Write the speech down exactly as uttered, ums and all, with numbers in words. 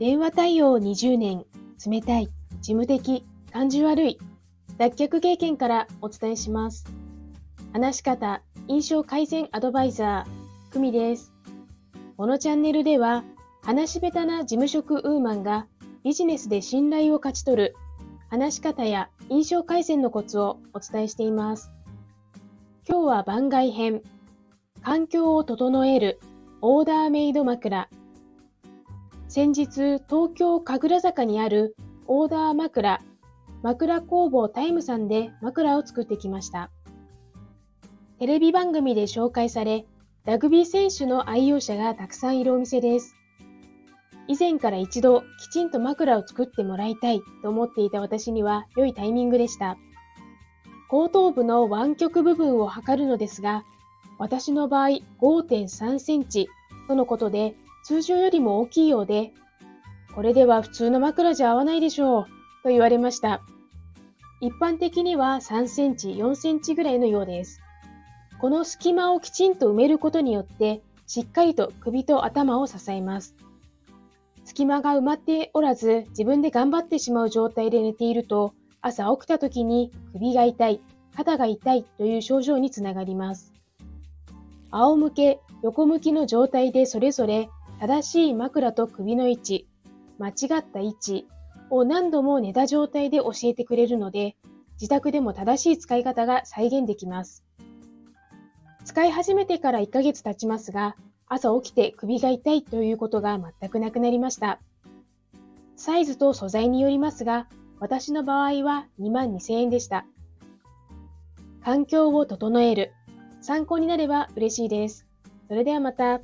電話対応にじゅうねん、冷たい、事務的、感じ悪い、脱却経験からお伝えします。話し方、印象改善アドバイザー、久美です。このチャンネルでは、話し下手な事務職ウーマンがビジネスで信頼を勝ち取る、話し方や印象改善のコツをお伝えしています。今日は番外編、環境を整える、オーダーメイド枕。先日、東京神楽坂にあるオーダー枕、枕工房タイムさんで枕を作ってきました。テレビ番組で紹介され、ラグビー選手の愛用者がたくさんいるお店です。以前から一度きちんと枕を作ってもらいたいと思っていた私には良いタイミングでした。後頭部の湾曲部分を測るのですが、私の場合 ごてんさんセンチとのことで通常よりも大きいようで、これでは普通の枕じゃ合わないでしょうと言われました。一般的にはさんセンチ、よんセンチぐらいのようです。この隙間をきちんと埋めることによって、しっかりと首と頭を支えます。隙間が埋まっておらず、自分で頑張ってしまう状態で寝ていると、朝起きた時に首が痛い、肩が痛いという症状につながります。仰向け、横向きの状態でそれぞれ正しい枕と首の位置、間違った位置を何度も寝た状態で教えてくれるので、自宅でも正しい使い方が再現できます。使い始めてからいっかげつ経ちますが、朝起きて首が痛いということが全くなくなりました。サイズと素材によりますが、私の場合はにまんにせんえんでした。環境を整える。参考になれば嬉しいです。それではまた。